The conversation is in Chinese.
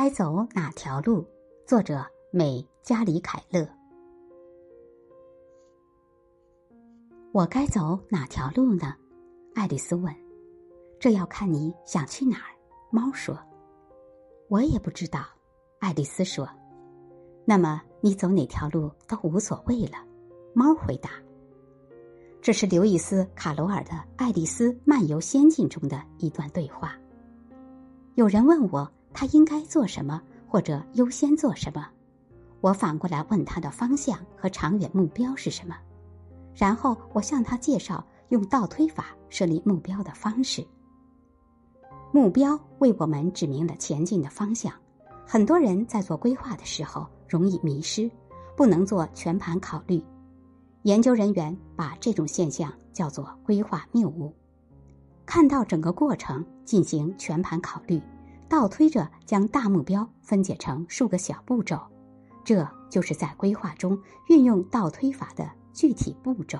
该走哪条路？作者美加里凯勒。我该走哪条路呢？爱丽丝问。这要看你想去哪儿，猫说。我也不知道，爱丽丝说。那么你走哪条路都无所谓了，猫回答。这是刘易斯·卡罗尔的《爱丽丝漫游仙境》中的一段对话。有人问我他应该做什么或者优先做什么，我反过来问他的方向和长远目标是什么，然后我向他介绍用倒推法设立目标的方式。目标为我们指明了前进的方向。很多人在做规划的时候容易迷失，不能做全盘考虑。研究人员把这种现象叫做规划谬误。看到整个过程进行全盘考虑，倒推着将大目标分解成数个小步骤，这就是在规划中运用倒推法的具体步骤。